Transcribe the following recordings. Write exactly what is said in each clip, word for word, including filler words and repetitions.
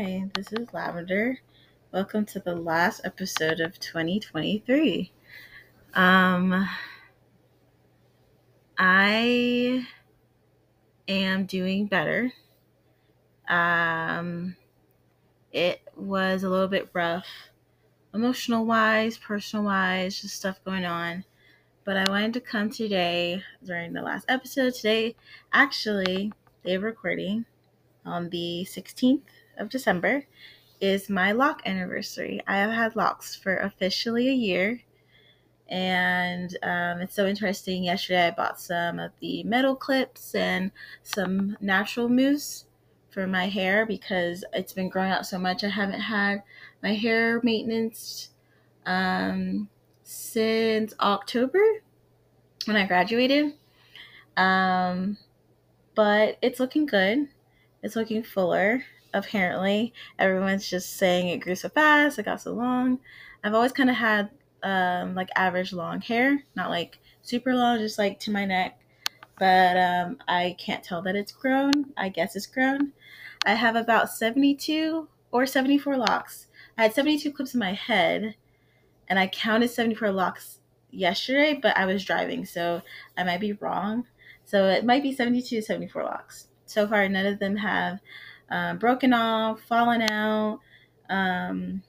Hi, this is Lavender. Welcome to the last episode of twenty twenty-three. Um, I am doing better. Um, it was a little bit rough, emotional-wise, personal-wise, just stuff going on. But I wanted to come today during the last episode. Today, actually, day of recording on the sixteenth of December is my lock anniversary. I have had locks for officially a year, and um, it's so interesting. Yesterday, I bought some of the metal clips and some natural mousse for my hair because it's been growing out so much. I haven't had my hair maintenance um, since October when I graduated. Um, but it's looking good. It's looking fuller. Apparently, everyone's just saying it grew so fast, it got so long. I've always kind of had um, like average long hair, not like super long, just like to my neck. But um, I can't tell that it's grown. I guess it's grown. I have about seventy-two or seventy-four locks. I had seventy-two clips in my head, and I counted seventy-four locks yesterday, but I was driving, so I might be wrong. So it might be seventy-two, seventy-four locks. So far, none of them have uh, broken off, fallen out, um,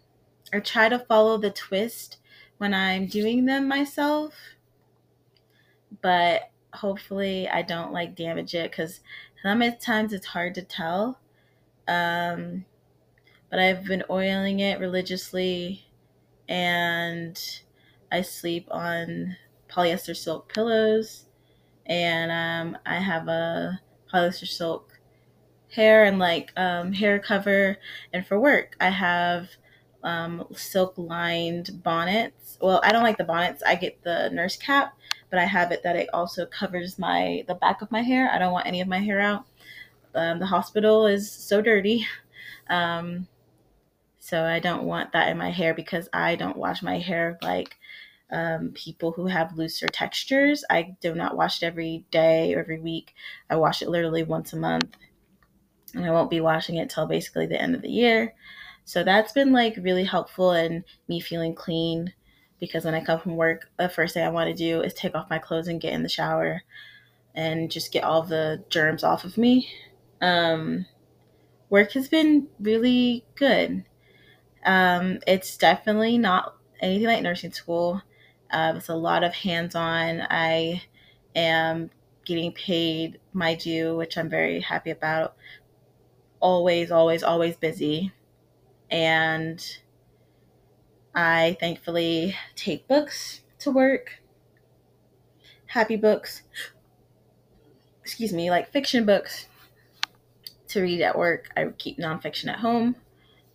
or try to follow the twist when I'm doing them myself. But hopefully I don't like damage it because sometimes it's hard to tell. Um, but I've been oiling it religiously, and I sleep on polyester silk pillows, and um, I have a polyester silk hair and like um, hair cover. And for work, I have um, silk lined bonnets. Well, I don't like the bonnets. I get the nurse cap, but I have it that it also covers my the back of my hair. I don't want any of my hair out. Um, the hospital is so dirty. Um, so I don't want that in my hair because I don't wash my hair like Um, people who have looser textures. I do not wash it every day or every week. I wash it literally once a month, and I won't be washing it till basically the end of the year. So that's been like really helpful in me feeling clean, because when I come from work, the first thing I want to do is take off my clothes and get in the shower and just get all the germs off of me. Um, work has been really good. Um, it's definitely not anything like nursing school. Uh, it's a lot of hands-on. I am getting paid my due, which I'm very happy about. Always, always, always busy. And I thankfully take books to work. Happy books. Excuse me, like fiction books to read at work. I keep nonfiction at home,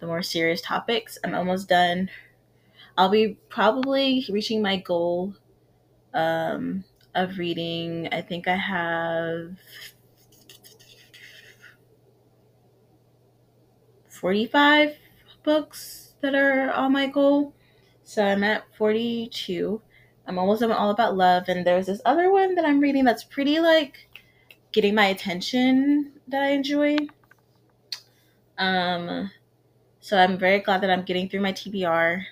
the more serious topics. I'm almost done. I'll be probably reaching my goal um, of reading. I think I have forty-five books that are on my goal. So I'm at forty-two. I'm almost done with All About Love. And there's this other one that I'm reading that's pretty like getting my attention that I enjoy. Um, so I'm very glad that I'm getting through my T B R.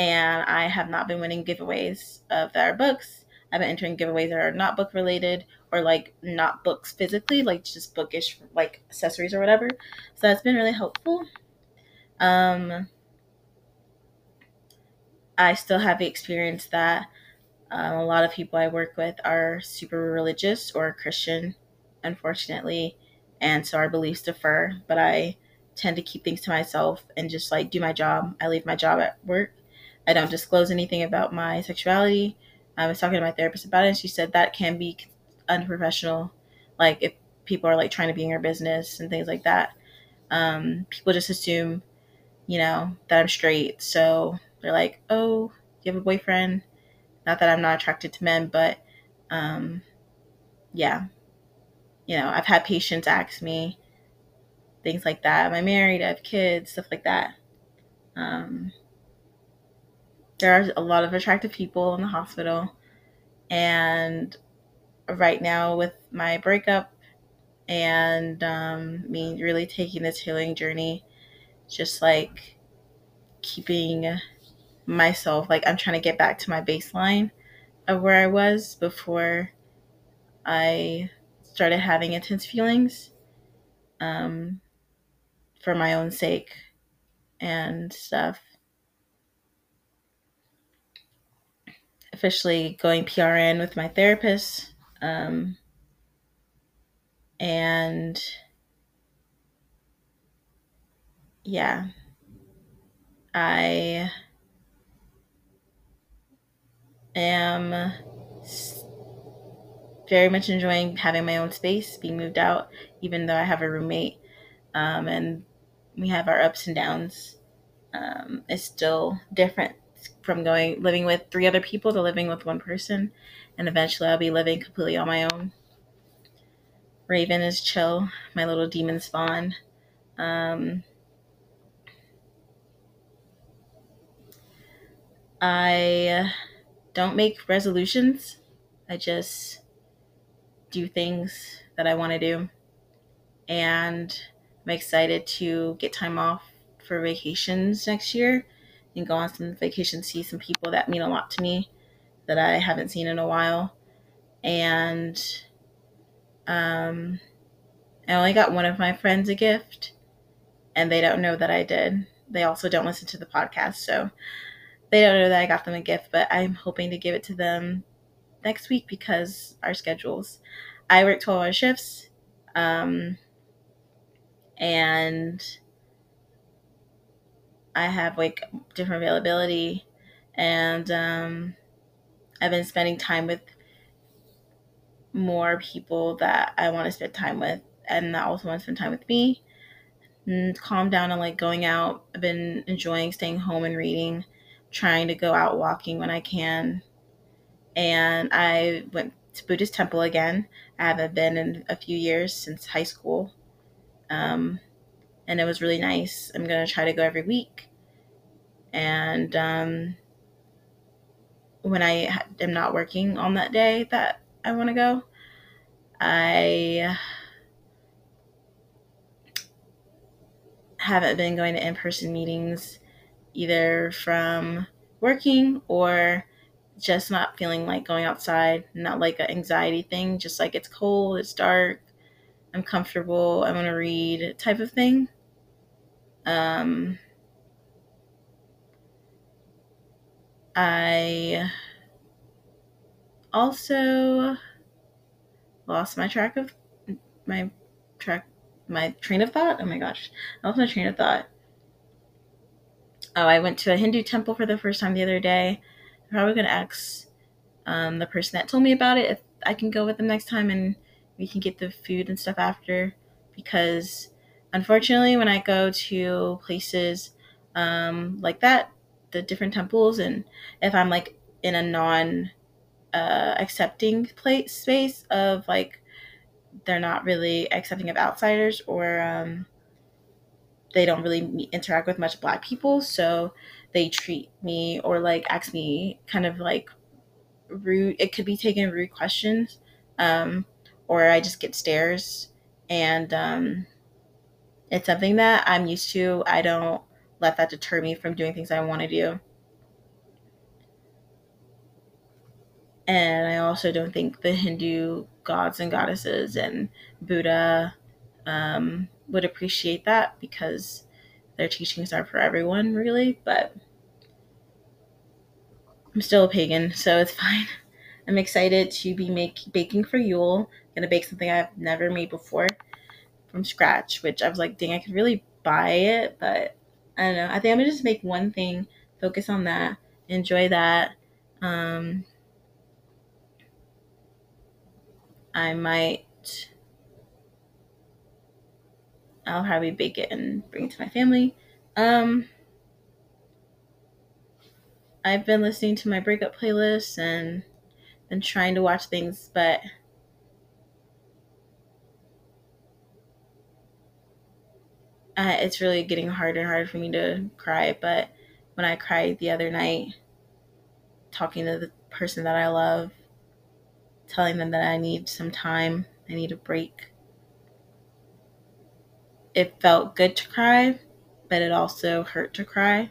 And I have not been winning giveaways of our books. I've been entering giveaways that are not book related, or like not books physically, like just bookish, like accessories or whatever. So that's been really helpful. Um, I still have the experience that um, a lot of people I work with are super religious or Christian, unfortunately. And so our beliefs differ, but I tend to keep things to myself and just like do my job. I leave my job at work. I don't disclose anything about my sexuality. I was talking to my therapist about it, and she said that can be unprofessional, like if people are like trying to be in your business and things like that. Um, people just assume, you know, that I'm straight. So they're like, oh, you have a boyfriend? Not that I'm not attracted to men, but um, yeah. You know, I've had patients ask me things like that. Am I married? I have kids, stuff like that. Um There are a lot of attractive people in the hospital, and right now with my breakup and um, me really taking this healing journey, just like keeping myself, like I'm trying to get back to my baseline of where I was before I started having intense feelings, um, for my own sake and stuff. Officially going P R N with my therapist, um, and yeah, I am very much enjoying having my own space, being moved out, even though I have a roommate, um, and we have our ups and downs. Um, it's still different from going living with three other people to living with one person, and eventually I'll be living completely on my own. Raven is chill, my little demon spawn. Um, I don't make resolutions. I just do things that I want to do, and I'm excited to get time off for vacations next year and go on some vacation, see some people that mean a lot to me that I haven't seen in a while. And um, I only got one of my friends a gift, and they don't know that I did. They also don't listen to the podcast, so they don't know that I got them a gift, but I'm hoping to give it to them next week because our schedules. I work twelve-hour shifts, um, and I have like different availability, and um, I've been spending time with more people that I want to spend time with and that also want to spend time with me. And calm down on like going out. I've been enjoying staying home and reading, trying to go out walking when I can. And I went to Buddhist temple again. I haven't been in a few years since high school. Um, and it was really nice. I'm going to try to go every week. And um, when I ha- am not working on that day that I want to go, I haven't been going to in-person meetings either from working or just not feeling like going outside, not like an anxiety thing, just like it's cold, it's dark, I'm comfortable, I want to read type of thing. Um, I also lost my track of my track, my train of thought. Oh my gosh, I lost my train of thought. Oh, I went to a Hindu temple for the first time the other day. I'm probably going to ask um, the person that told me about it if I can go with them next time and we can get the food and stuff after, because unfortunately when I go to places um, like that, the different temples, and if I'm like in a non uh, accepting place space of like they're not really accepting of outsiders, or um, they don't really interact with much Black people, so they treat me or like ask me kind of like rude, it could be taken rude questions, um, or I just get stares, and um, it's something that I'm used to. I don't let that deter me from doing things I want to do. And I also don't think the Hindu gods and goddesses and Buddha um, would appreciate that, because their teachings are for everyone, really, but I'm still a pagan, so it's fine. I'm excited to be make, baking for Yule. I'm going to bake something I've never made before from scratch, which I was like, dang, I could really buy it, but I don't know. I think I'm going to just make one thing, focus on that, enjoy that. Um, I might... I'll probably bake it and bring it to my family. Um, I've been listening to my breakup playlist and been trying to watch things, but uh, it's really getting harder and harder for me to cry. But when I cried the other night, talking to the person that I love, telling them that I need some time, I need a break, it felt good to cry, but it also hurt to cry.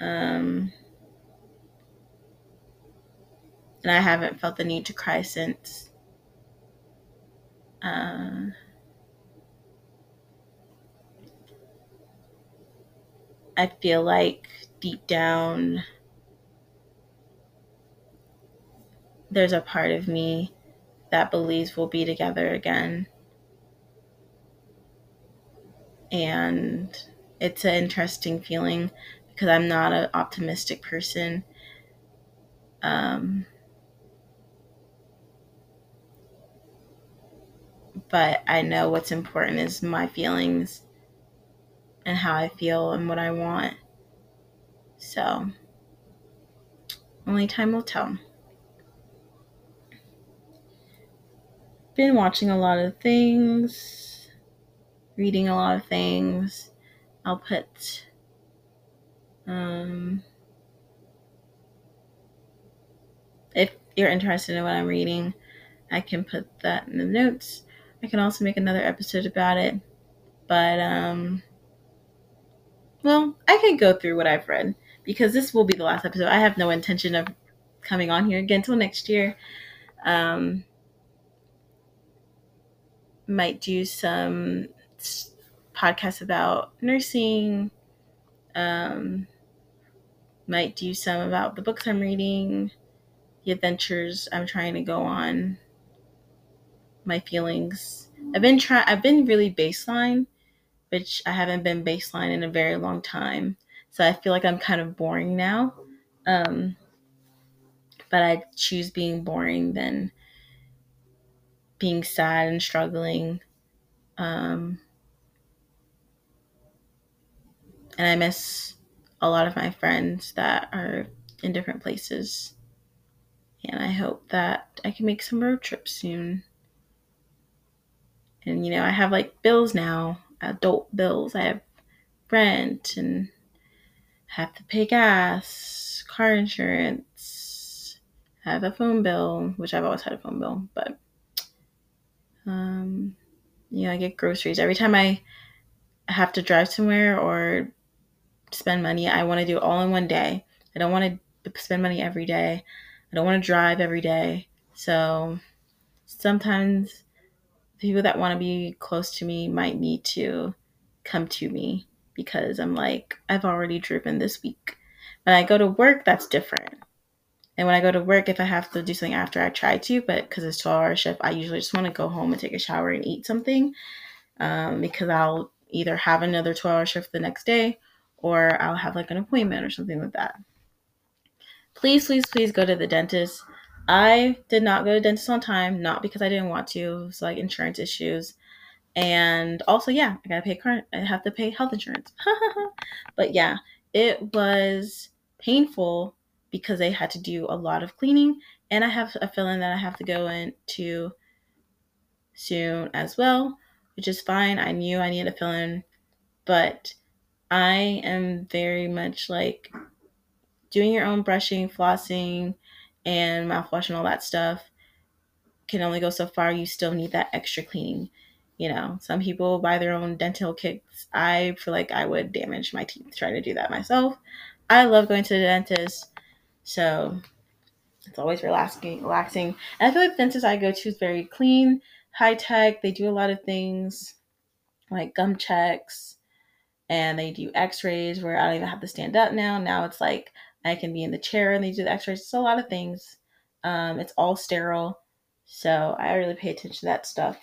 Um, and I haven't felt the need to cry since. Uh, I feel like deep down, there's a part of me that believes we'll be together again. And it's an interesting feeling because I'm not an optimistic person. Um, but I know what's important is my feelings and how I feel and what I want. So, only time will tell. Been watching a lot of things, reading a lot of things. I'll put um if you're interested in what I'm reading, I can put that in the notes. I can also make another episode about it, but um well, I can go through what I've read because this will be the last episode. I have no intention of coming on here again until next year. Um might do some podcasts about nursing, um, might do some about the books I'm reading, the adventures I'm trying to go on, my feelings. I've been try- I've been really baseline, which I haven't been baseline in a very long time, so I feel like I'm kind of boring now, um, but I choose being boring than being sad and struggling, um, and I miss a lot of my friends that are in different places, and I hope that I can make some road trips soon. And, you know, I have, like, bills now, adult bills. I have rent and have to pay gas, car insurance, I have a phone bill, which I've always had a phone bill, but Um, you know, I get groceries. Every time I have to drive somewhere or spend money, I want to do it all in one day. I don't want to spend money every day. I don't want to drive every day. So sometimes the people that want to be close to me might need to come to me because I'm like, I've already driven this week. When I go to work, that's different. And when I go to work, if I have to do something after, I try to, but because it's twelve-hour shift, I usually just want to go home and take a shower and eat something, um, because I'll either have another twelve-hour shift the next day or I'll have, like, an appointment or something like that. Please, please, please go to the dentist. I did not go to the dentist on time, not because I didn't want to. It was, like, insurance issues. And also, yeah, I got to pay current. I have to pay health insurance. But, yeah, it was painful because they had to do a lot of cleaning, and I have a feeling that I have to go into soon as well, which is fine. I knew I needed a fill in, but I am very much like doing your own brushing, flossing, and mouthwash and all that stuff can only go so far. You still need that extra cleaning. You know, some people buy their own dental kits. I feel like I would damage my teeth trying to do that myself. I love going to the dentist. So it's always relaxing. relaxing. And I feel like the dentist I go to is very clean, high tech. They do a lot of things like gum checks, and they do x-rays where I don't even have to stand up now. Now it's like I can be in the chair and they do the x-rays. It's a lot of things. Um, it's all sterile. So I really pay attention to that stuff.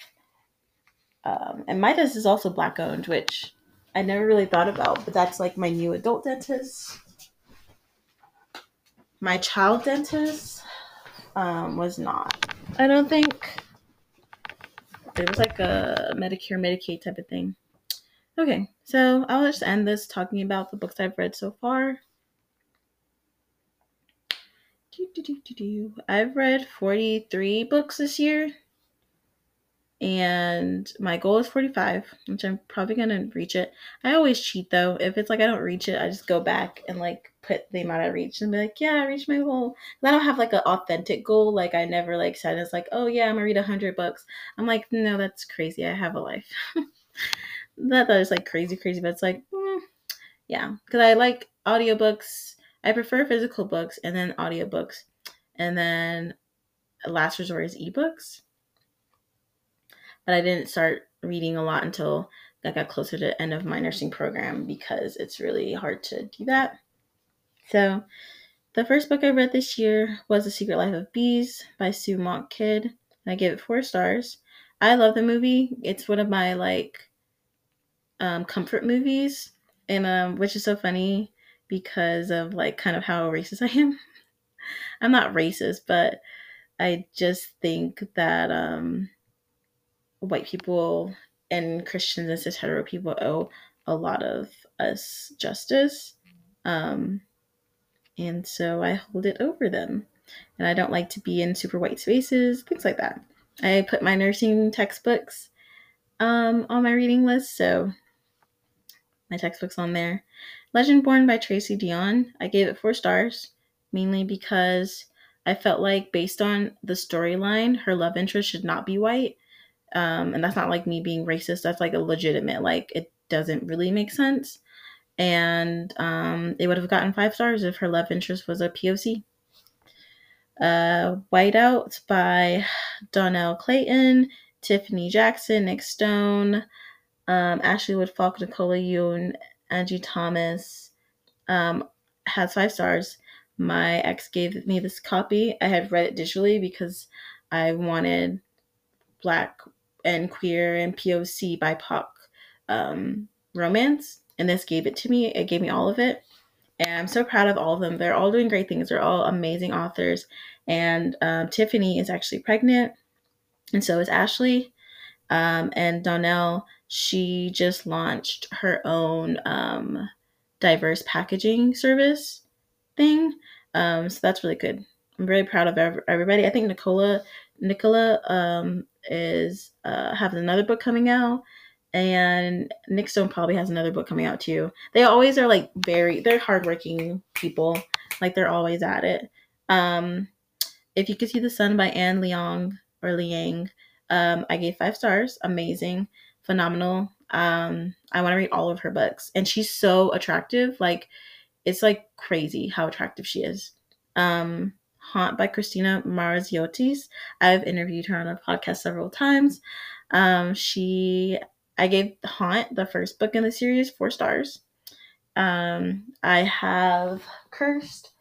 Um, and my dentist is also black owned, which I never really thought about, but that's like my new adult dentist. My child dentist um, was not. I don't think. It was like a Medicare, Medicaid type of thing. Okay, so I'll just end this talking about the books I've read so far. I've read forty-three books this year. And my goal is forty-five, which I'm probably going to reach it. I always cheat, though. If it's like I don't reach it, I just go back and, like, put the amount I reached and be like, yeah, I reached my goal. And I don't have, like, an authentic goal. Like, I never, like, said it's like, oh, yeah, I'm going to read one hundred books. I'm like, no, that's crazy. I have a life. not that it's like crazy, crazy, but it's like, mm, yeah, because I like audiobooks. I prefer physical books and then audiobooks. And then last resort is ebooks. But I didn't start reading a lot until I got closer to the end of my nursing program because it's really hard to do that. So the first book I read this year was The Secret Life of Bees by Sue Monk Kidd. And I gave it four stars. I love the movie. It's one of my like um, comfort movies, and um, which is so funny because of like kind of how racist I am. I'm not racist, but I just think that um, white people and Christians and cis hetero people owe a lot of us justice. Um, and so I hold it over them. And I don't like to be in super white spaces, things like that. I put my nursing textbooks um, on my reading list, so my textbook's on there. Legend Born by Tracy Deon. I gave it four stars, mainly because I felt like based on the storyline, her love interest should not be white. Um, and that's not like me being racist. That's like a legitimate, like it doesn't really make sense. And um, it would have gotten five stars if her love interest was a P O C. Uh, Whiteout by Donnell Clayton, Tiffany Jackson, Nick Stone, um, Ashley Wood Falk, Nicola Yoon, Angie Thomas, um, has five stars. My ex gave me this copy. I had read it digitally because I wanted Black and queer and P O C B I P O C um, romance, and this gave it to me. It gave me all of it. And I'm so proud of all of them. They're all doing great things. They're all amazing authors. And um, Tiffany is actually pregnant. And so is Ashley. Um, and Donnell, she just launched her own um, diverse packaging service thing. Um, so that's really good. I'm really proud of ev- everybody. I think Nicola Nicola um, is uh, having another book coming out. And Nick Stone probably has another book coming out too. They always are like very, they're hardworking people. Like they're always at it. Um, If You Could See the Sun by Anne Leong or Liang. Um, I gave five stars. Amazing. Phenomenal. Um, I want to read all of her books. And she's so attractive. Like it's like crazy how attractive she is. Um, Haunt by Christina Marziotis. I've interviewed her on a podcast several times. Um, She... I gave Haunt, the first book in the series, four stars. Um, I have Cursed.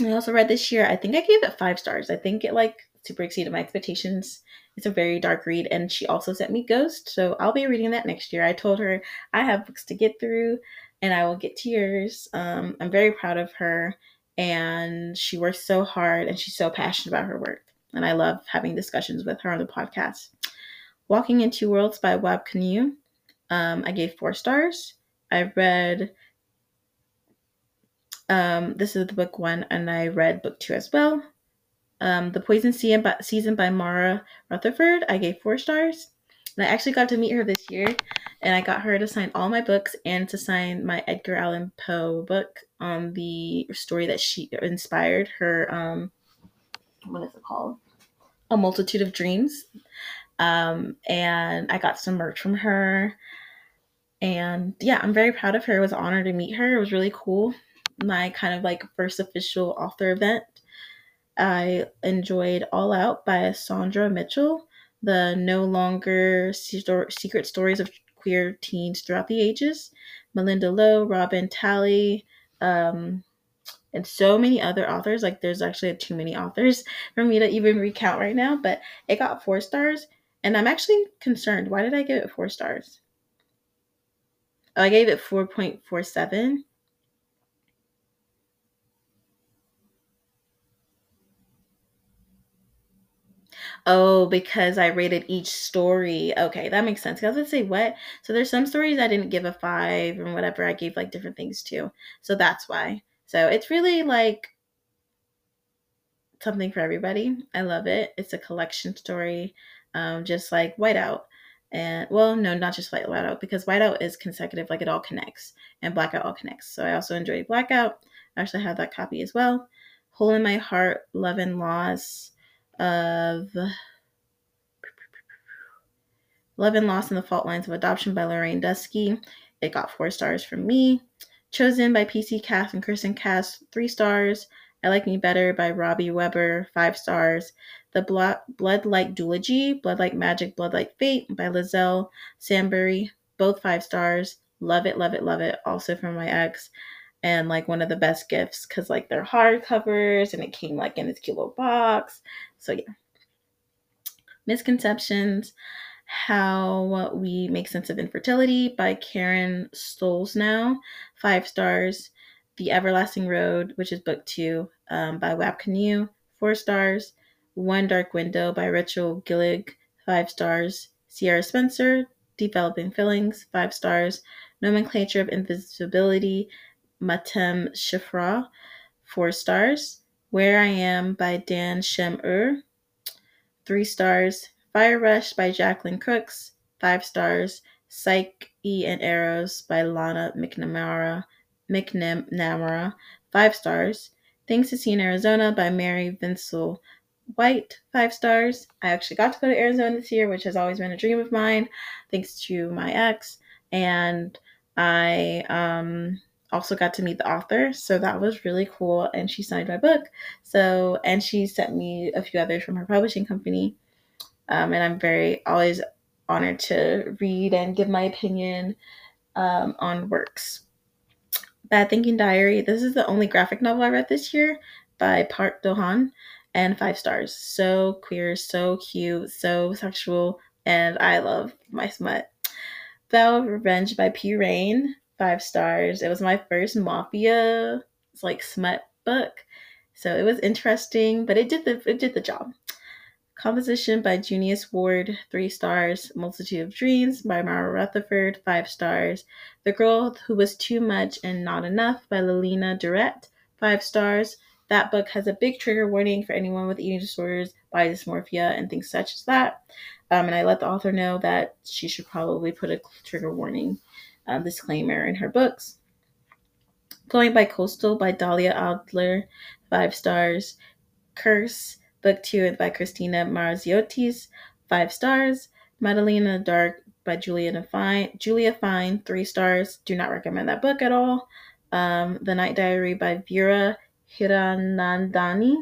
I also read this year. I think I gave it five stars. I think it like super exceeded my expectations. It's a very dark read, and she also sent me Ghost, so I'll be reading that next year. I told her I have books to get through, and I will get to yours. Um, I'm very proud of her, and she works so hard, and she's so passionate about her work, and I love having discussions with her on the podcast. Walking in Two Worlds by Wab Kanu. Um, I gave four stars. I read, um, this is the book one, and I read book two as well. Um, The Poison Season by Mara Rutherford. I gave four stars. And I actually got to meet her this year, and I got her to sign all my books and to sign my Edgar Allan Poe book on the story that she inspired her, um, what is it called? A Multitude of Dreams. Um, and I got some merch from her, and yeah, I'm very proud of her. It was an honor to meet her. It was really cool. My kind of like first official author event. I enjoyed All Out by Sandra Mitchell, the no longer secret stories of queer teens throughout the ages. Melinda Lowe, Robin Talley, um, and so many other authors. Like there's actually too many authors for me to even recount right now, but it got four stars. And I'm actually concerned. Why did I give it four stars? Oh, I gave it four point four seven. Oh, because I rated each story. Okay, that makes sense. I was going to say, what? So there's some stories I didn't give a five and whatever. I gave like different things too. So that's why. So it's really like something for everybody. I love it. It's a collection story. Um, just like Whiteout, and well, no, not just like Whiteout, because Whiteout is consecutive, like it all connects, and Blackout all connects. So I also enjoyed Blackout. I actually have that copy as well. Hole in My Heart, Love and Loss of Love and Loss in the Fault Lines of Adoption by Lorraine Dusky. It got four stars from me. Chosen by P C Cast and Kirsten Cast, three stars. I Like Me Better by Robbie Weber, five stars. The Blo- Blood Like Duology, Blood Like Magic, Blood Like Fate by Lizelle Sanbury, both five stars. Love it, love it, love it. Also from my ex. And like one of the best gifts because like they're hard covers and it came like in this cute little box. So yeah. Misconceptions. How We Make Sense of Infertility by Karen Stolznow, five stars. The Everlasting Road, which is book two, um, by Wab Kanu, four stars. One Dark Window by Rachel Gillig, five stars. Sierra Spencer, Developing Feelings, five stars. Nomenclature of Invisibility, Matem Shifra, four stars. Where I Am by Dan Shemer, three stars. Fire Rush by Jacqueline Cooks, five stars. Psyche and Arrows by Lana McNamara, McNamara, five stars. Things to See in Arizona by Mary Vinsel White, five stars. I actually got to go to Arizona this year, which has always been a dream of mine, thanks to my ex. And I um, also got to meet the author, so that was really cool. And she signed my book, so and she sent me a few others from her publishing company. Um, and I'm very always honored to read and give my opinion um, on works. Bad Thinking Diary. This is the only graphic novel I read this year by Park Dohan, and five stars. So queer, so cute, so sexual, and I love my smut. Vow of Revenge by P. Rain, five stars. It was my first mafia like smut book, so it was interesting, but it did the it did the job. Composition by Junius Ward, three stars. Multitude of Dreams by Mara Rutherford, five stars. The Girl Who Was Too Much and Not Enough by Lelina Durrett, five stars. That book has a big trigger warning for anyone with eating disorders, body dysmorphia, and things such as that. Um, and I let the author know that she should probably put a trigger warning uh, disclaimer in her books. Going by Coastal by Dahlia Adler, five stars. Curse, book two by Christina Marziotis, five stars. Madeline in the Dark by Julia Fine, Julia Fine, three stars. Do not recommend that book at all. Um, The Night Diary by Vera Hiranandani,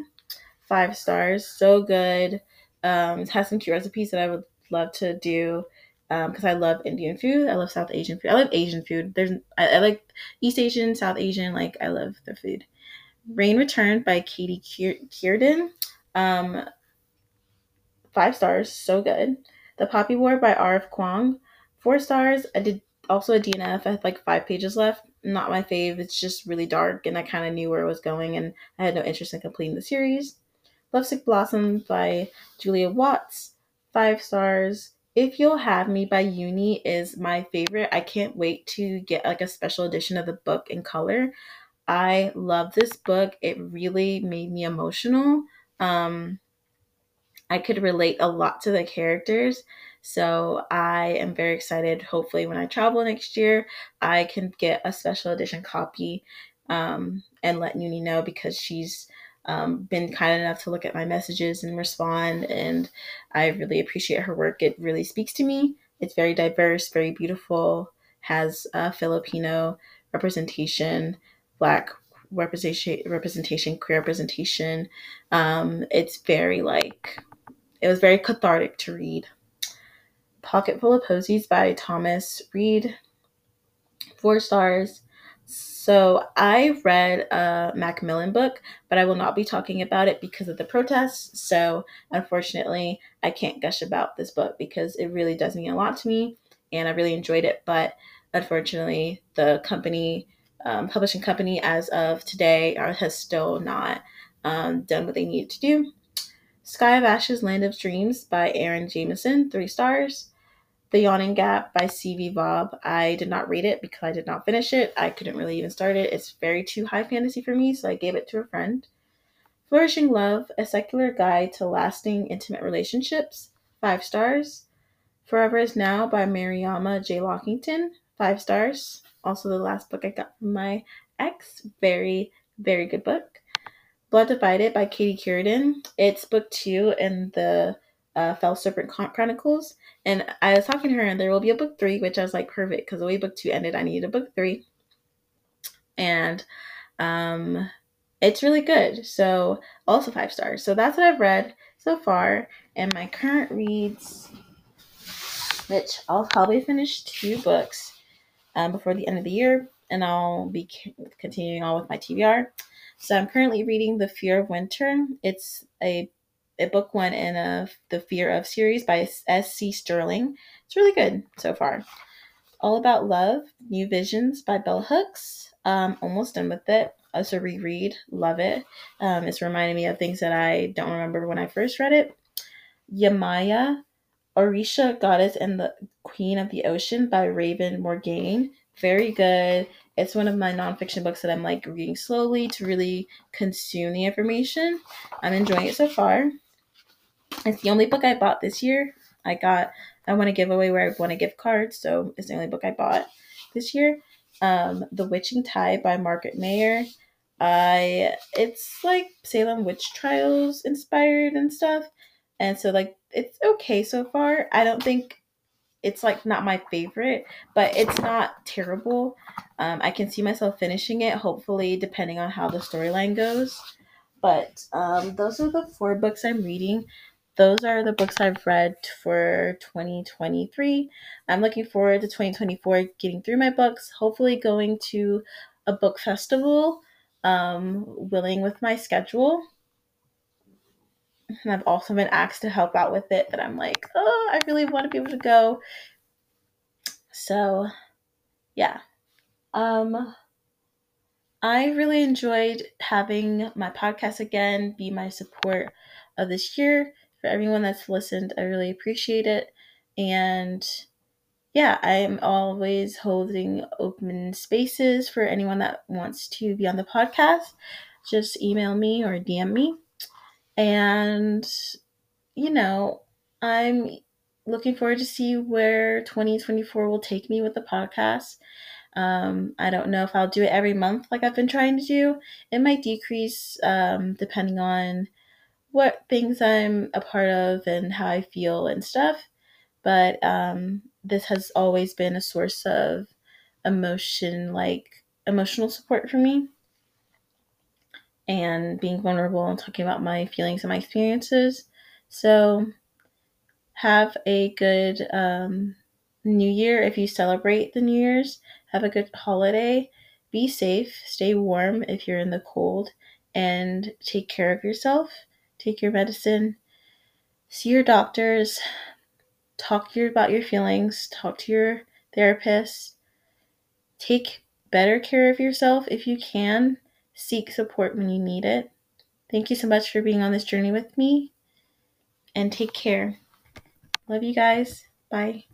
five stars. So good. Um, it has some cute recipes that I would love to do because um, I love Indian food. I love South Asian food. I love Asian food. There's I, I like East Asian, South Asian. Like I love the food. Rain Returned by Katie Kierden. Um, five stars, so good. The Poppy War by R F Kuang, four stars. I did also a D N F. I had like five pages left. Not my fave. It's just really dark, and I kind of knew where it was going, and I had no interest in completing the series. Lovesick Blossom by Julia Watts, five stars. If You'll Have Me by Uni is my favorite. I can't wait to get like a special edition of the book in color. I love this book. It really made me emotional. Um, I could relate a lot to the characters, so I am very excited. Hopefully when I travel next year, I can get a special edition copy um, and let Nuni know, because she's um, been kind enough to look at my messages and respond, and I really appreciate her work. It really speaks to me. It's very diverse, very beautiful, has a Filipino representation, Black representation representation queer representation. Um it's very like it was very cathartic to read. Pocket Full of Posies by Thomas Reed, four stars. So I read a Macmillan book, but I will not be talking about it because of the protests, so unfortunately I can't gush about this book because it really does mean a lot to me and I really enjoyed it, but unfortunately the company Um, publishing company as of today has still not um, done what they needed to do. Sky of Ashes, Land of Dreams by Aaron Jameson, three stars. The Yawning Gap by C V Vobb. I did not read it because I did not finish it. I couldn't really even start it. It's very too high fantasy for me, so I gave it to a friend. Flourishing Love, A Secular Guide to Lasting Intimate Relationships, five stars. Forever Is Now by Mariama J. Lockington, five stars. Also the last book I got from my ex. Very, very good book. Blood Divided by Katie Kierden. It's book two in the uh, Fell Serpent Chronicles. And I was talking to her, and there will be a book three, which I was like, perfect, because the way book two ended, I needed a book three. And um, it's really good. So also five stars. So that's what I've read so far. And my current reads, which I'll probably finish two books um, before the end of the year. And I'll be continuing on with my T B R. So I'm currently reading The Fear of Winter. It's a A book one in a, the Fear of series by S C Sterling. It's really good so far. All About Love, New Visions by Bell Hooks. Um, almost done with it. Also reread. Love it. Um, it's reminding me of things that I don't remember when I first read it. Yamaya, Orisha, Goddess and the Queen of the Ocean by Raven Morgaine. Very good. It's one of my nonfiction books that I'm like reading slowly to really consume the information. I'm enjoying it so far. It's the only book I bought this year. I got, I want to give away where I want to give cards, so it's the only book I bought this year. Um, The Witching Tide by Margaret Mayer. I, it's like Salem Witch Trials inspired and stuff. And so like, it's okay so far. I don't think it's like not my favorite, but it's not terrible. Um, I can see myself finishing it, hopefully, depending on how the storyline goes. But um, those are the four books I'm reading. Those are the books I've read for twenty twenty-three. I'm looking forward to twenty twenty-four getting through my books, hopefully going to a book festival, um, willing with my schedule. And I've also been asked to help out with it, that I'm like, oh, I really want to be able to go. So, yeah. Um, I really enjoyed having my podcast again be my support of this year. For everyone that's listened, I really appreciate it. And yeah, I'm always holding open spaces for anyone that wants to be on the podcast. Just email me or D M me. And, you know, I'm looking forward to see where twenty twenty-four will take me with the podcast. Um, I don't know if I'll do it every month like I've been trying to do. It might decrease um, depending on what things I'm a part of and how I feel and stuff. But um, this has always been a source of emotion, like emotional support for me. And being vulnerable and talking about my feelings and my experiences. So have a good um, New Year if you celebrate the New Year's. Have a good holiday. Be safe. Stay warm if you're in the cold. And take care of yourself. Take your medicine. See your doctors. Talk your, about your feelings. Talk to your therapist. Take better care of yourself if you can. Seek support when you need it. Thank you so much for being on this journey with me, and take care. Love you guys. Bye.